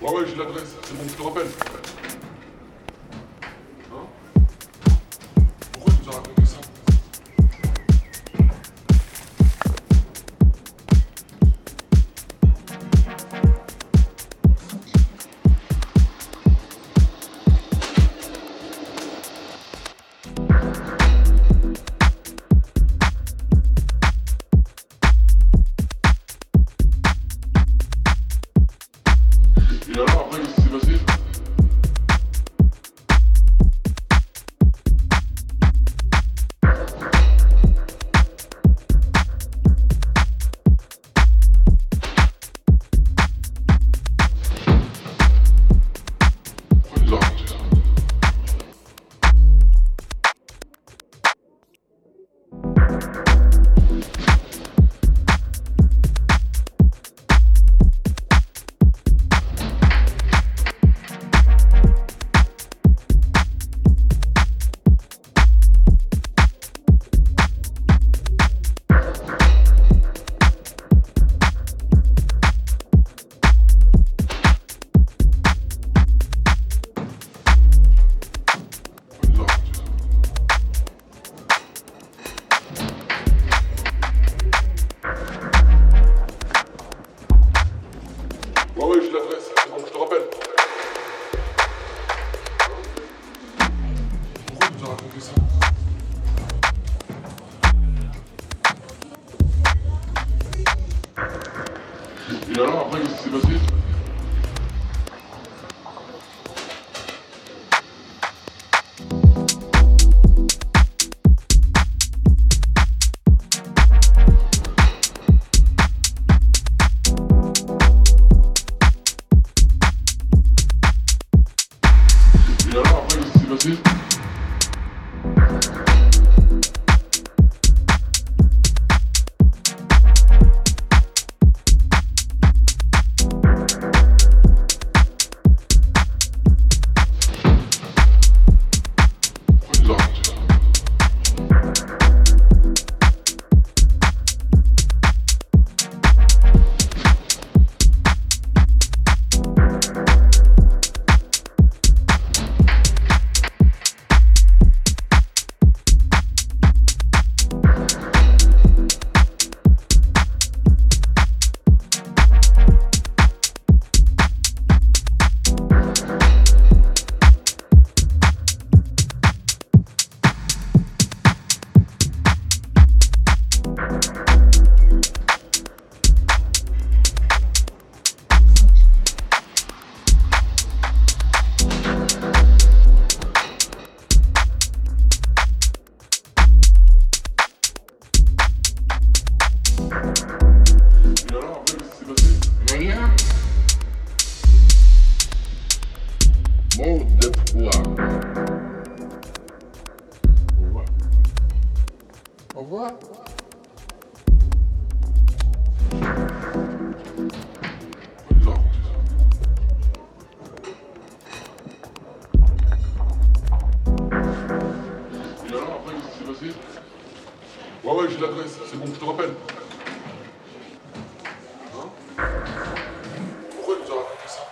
Ouais, j'ai l'adresse, c'est bon, je te rappelle. Hein? Pourquoi tu nous as raconté ça? Et alors, après, qu'est-ce qui s'est passé? Ouais, j'ai l'adresse, c'est bon, je te rappelle. Hein? Pourquoi tu nous as raconté ça?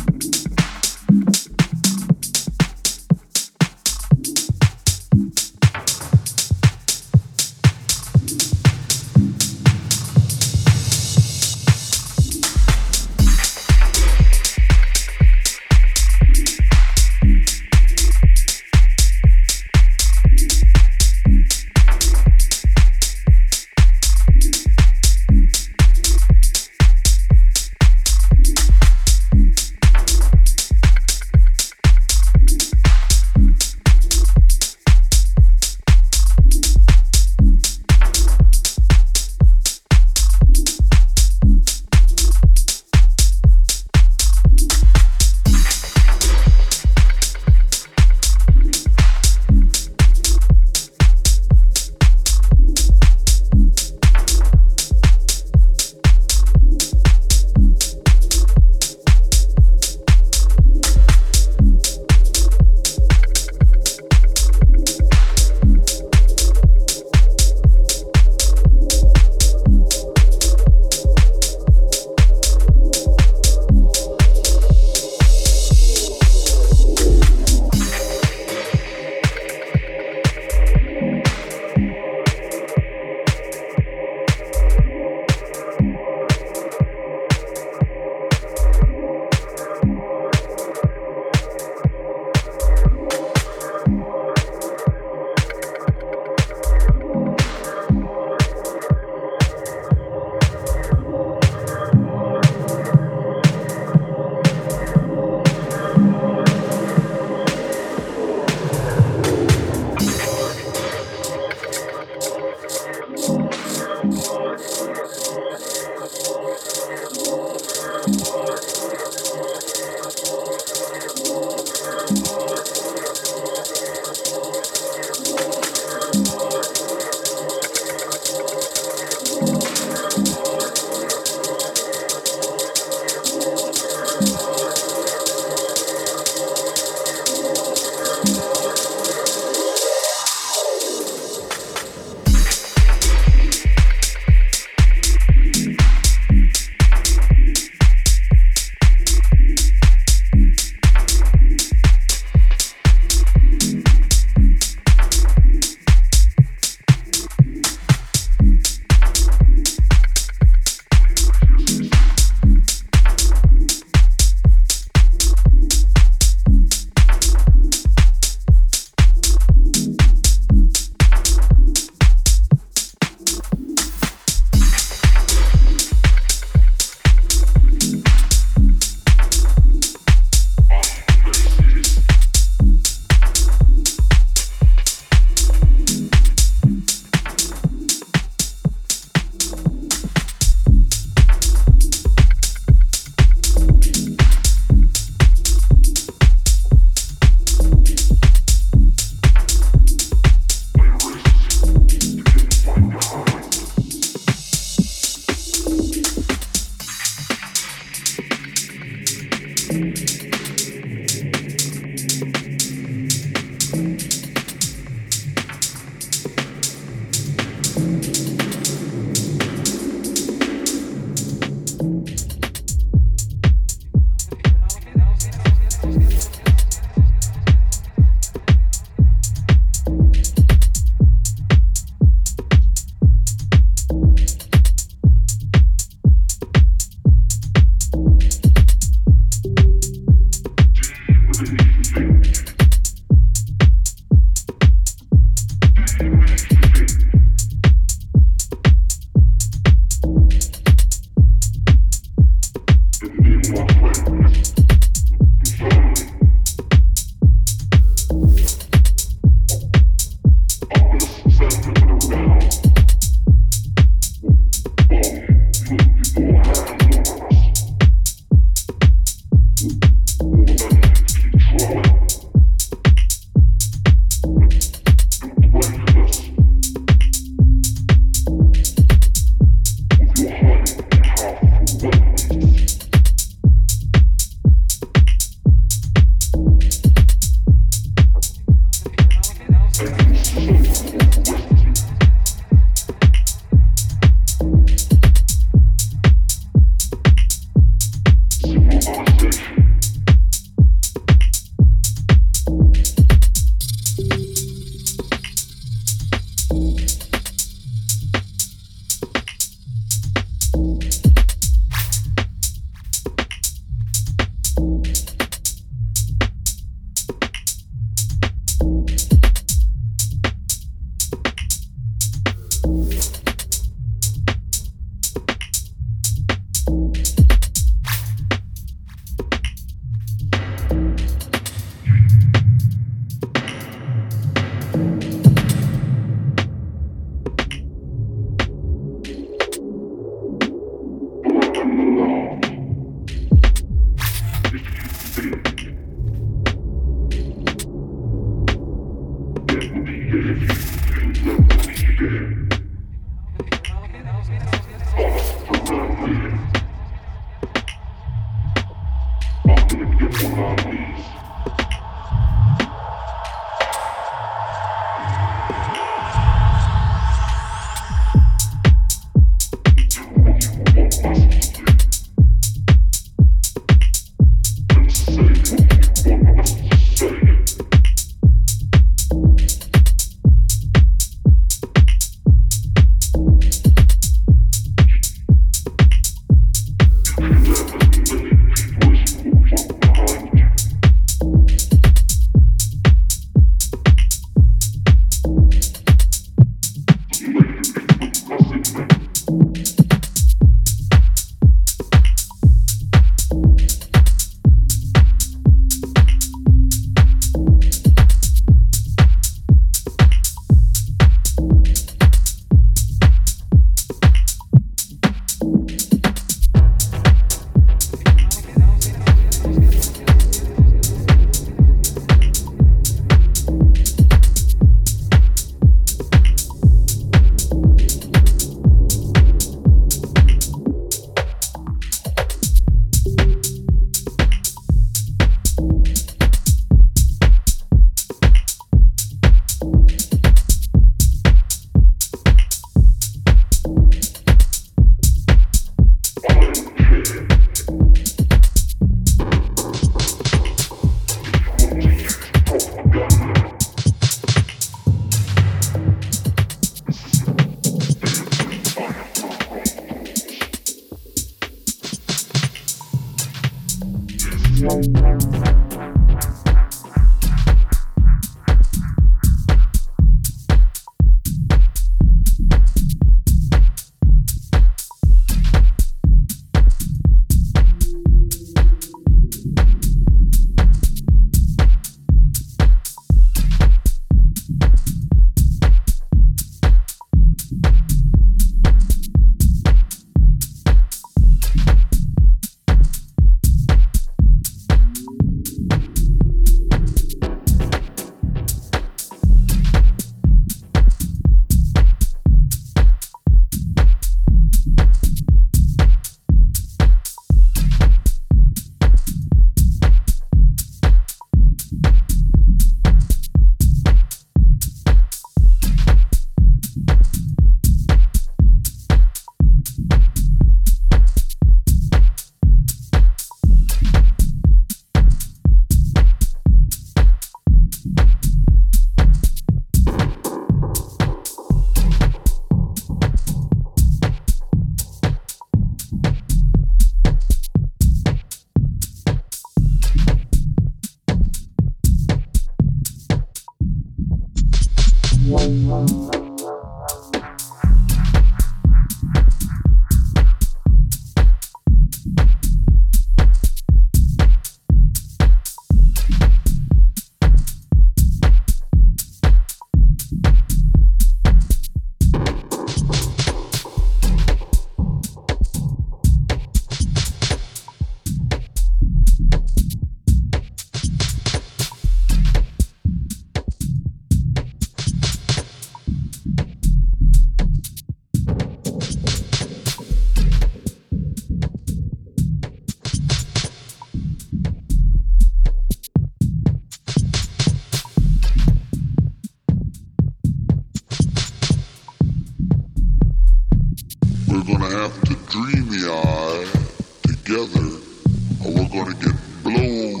gonna get blown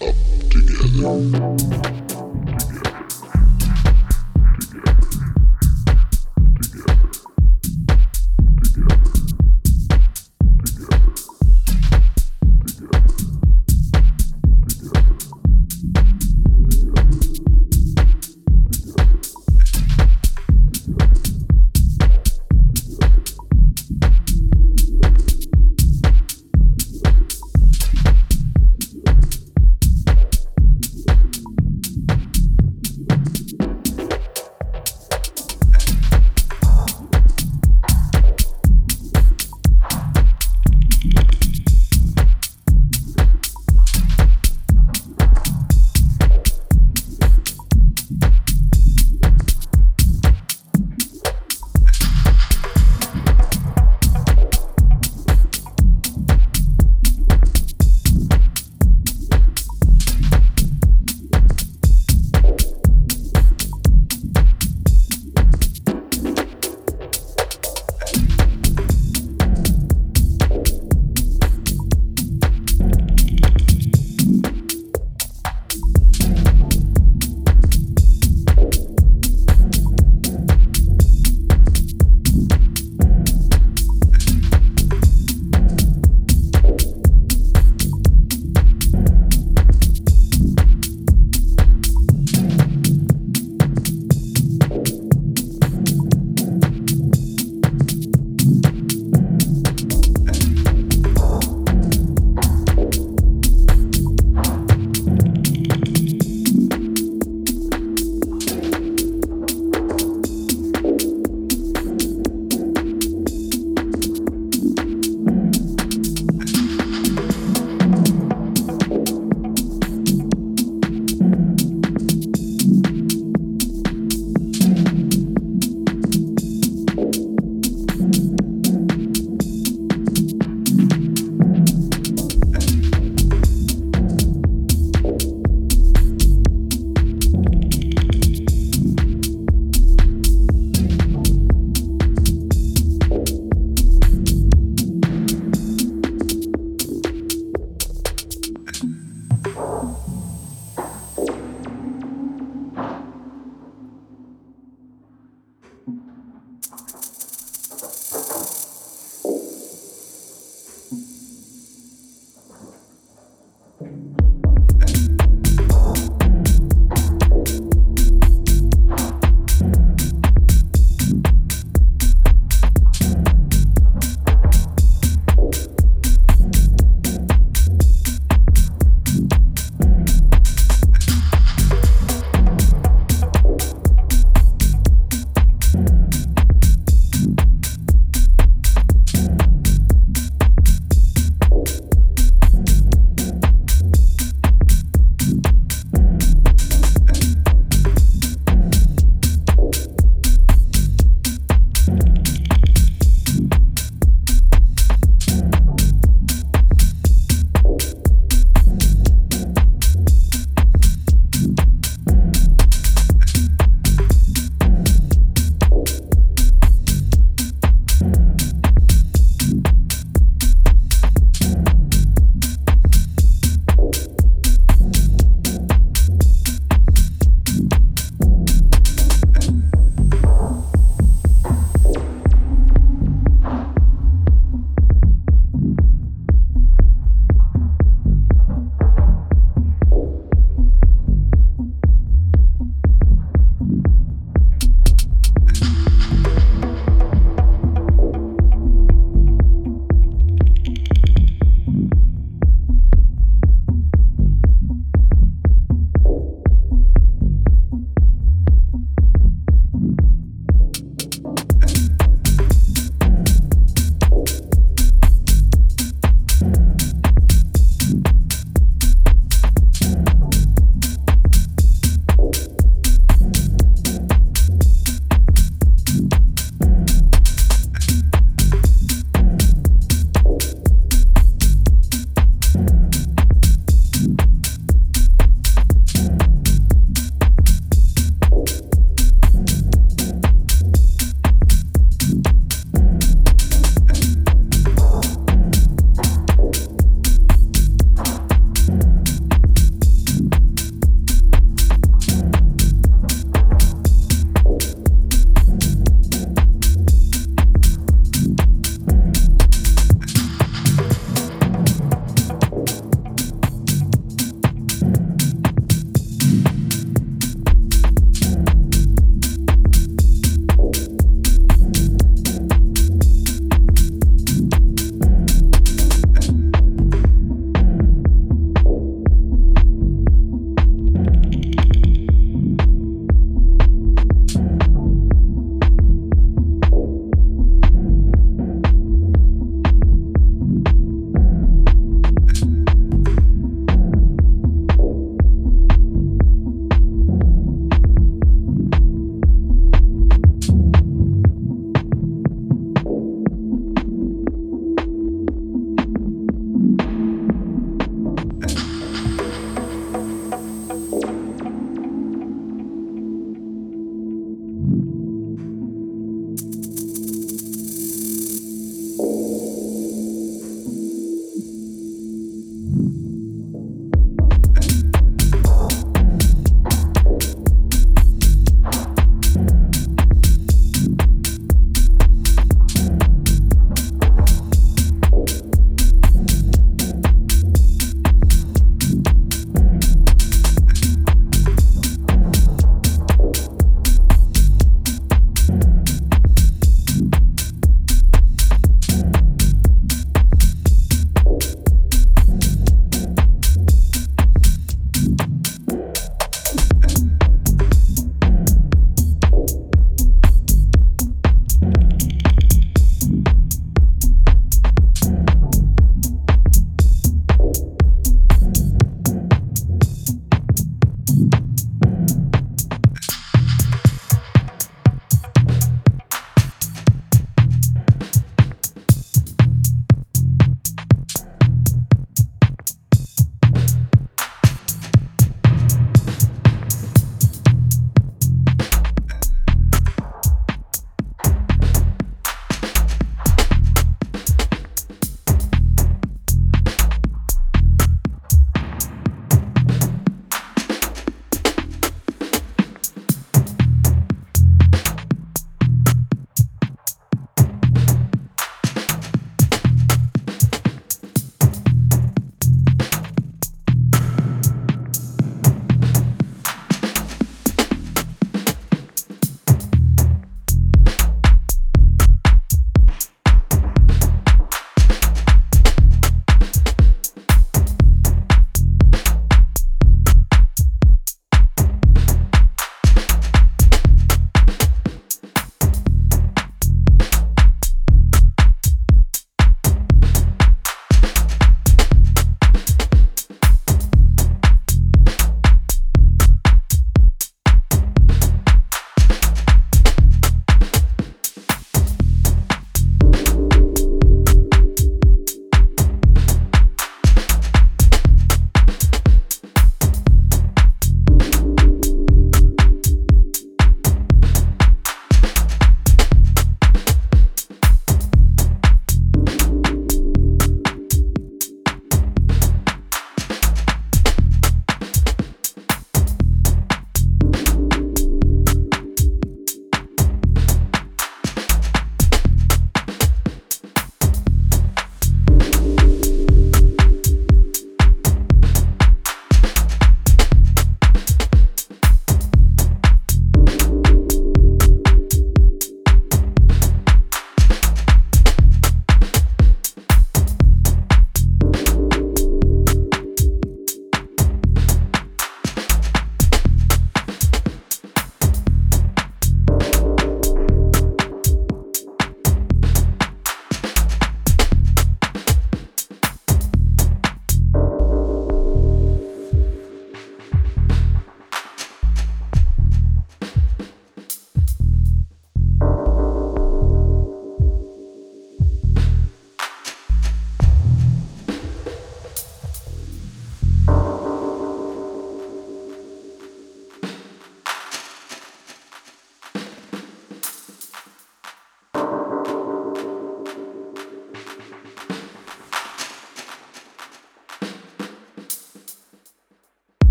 up together.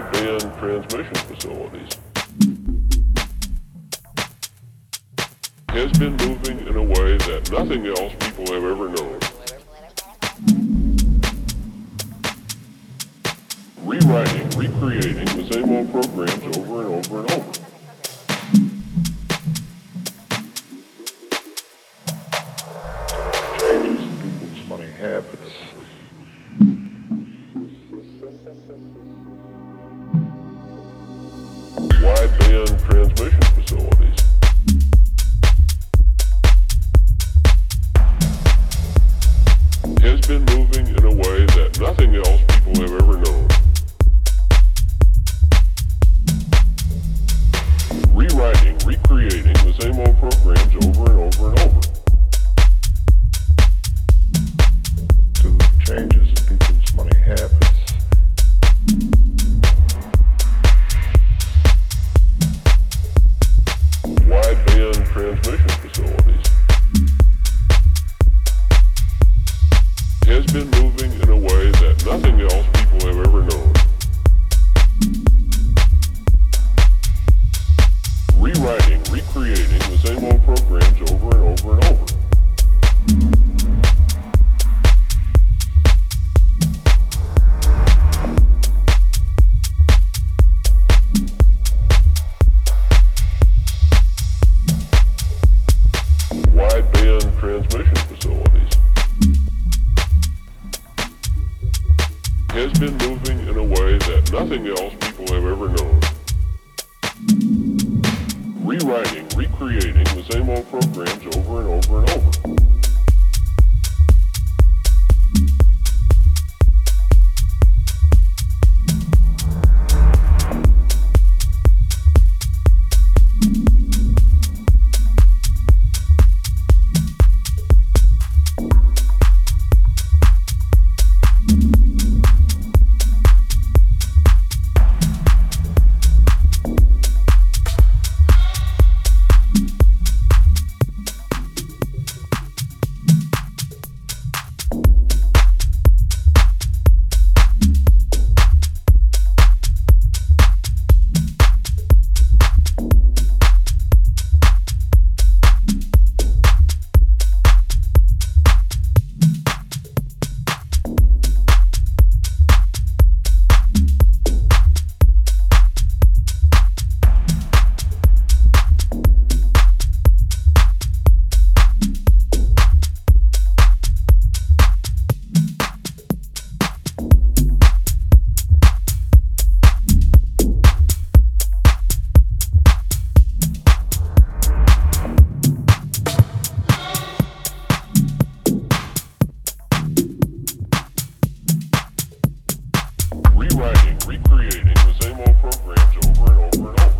broadband transmission facilities, has been moving in a way that nothing else people have ever known. Rewriting, recreating the same old programs over and over and over. Changes people's funny habits. Wideband transmission facilities. Has been moving in a way that nothing else people have ever known. Rewriting, recreating the same old programs over and over and over. To changes in people's money habits. Wideband transmission facilities. Has been moving in a way that nothing else people have ever known. Rewriting, recreating the same old programs over and over and over. Wideband transmission facilities. Has been moving in a way that nothing else people have ever known. Rewriting, recreating the same old programs over and over and over. Recreating the same old programs over and over and over.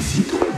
A little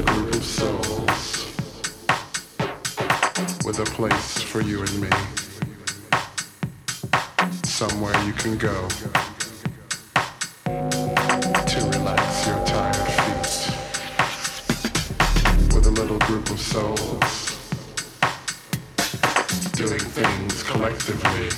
group of souls with a place for you and me. Somewhere you can go to relax your tired feet. With a little group of souls doing things collectively.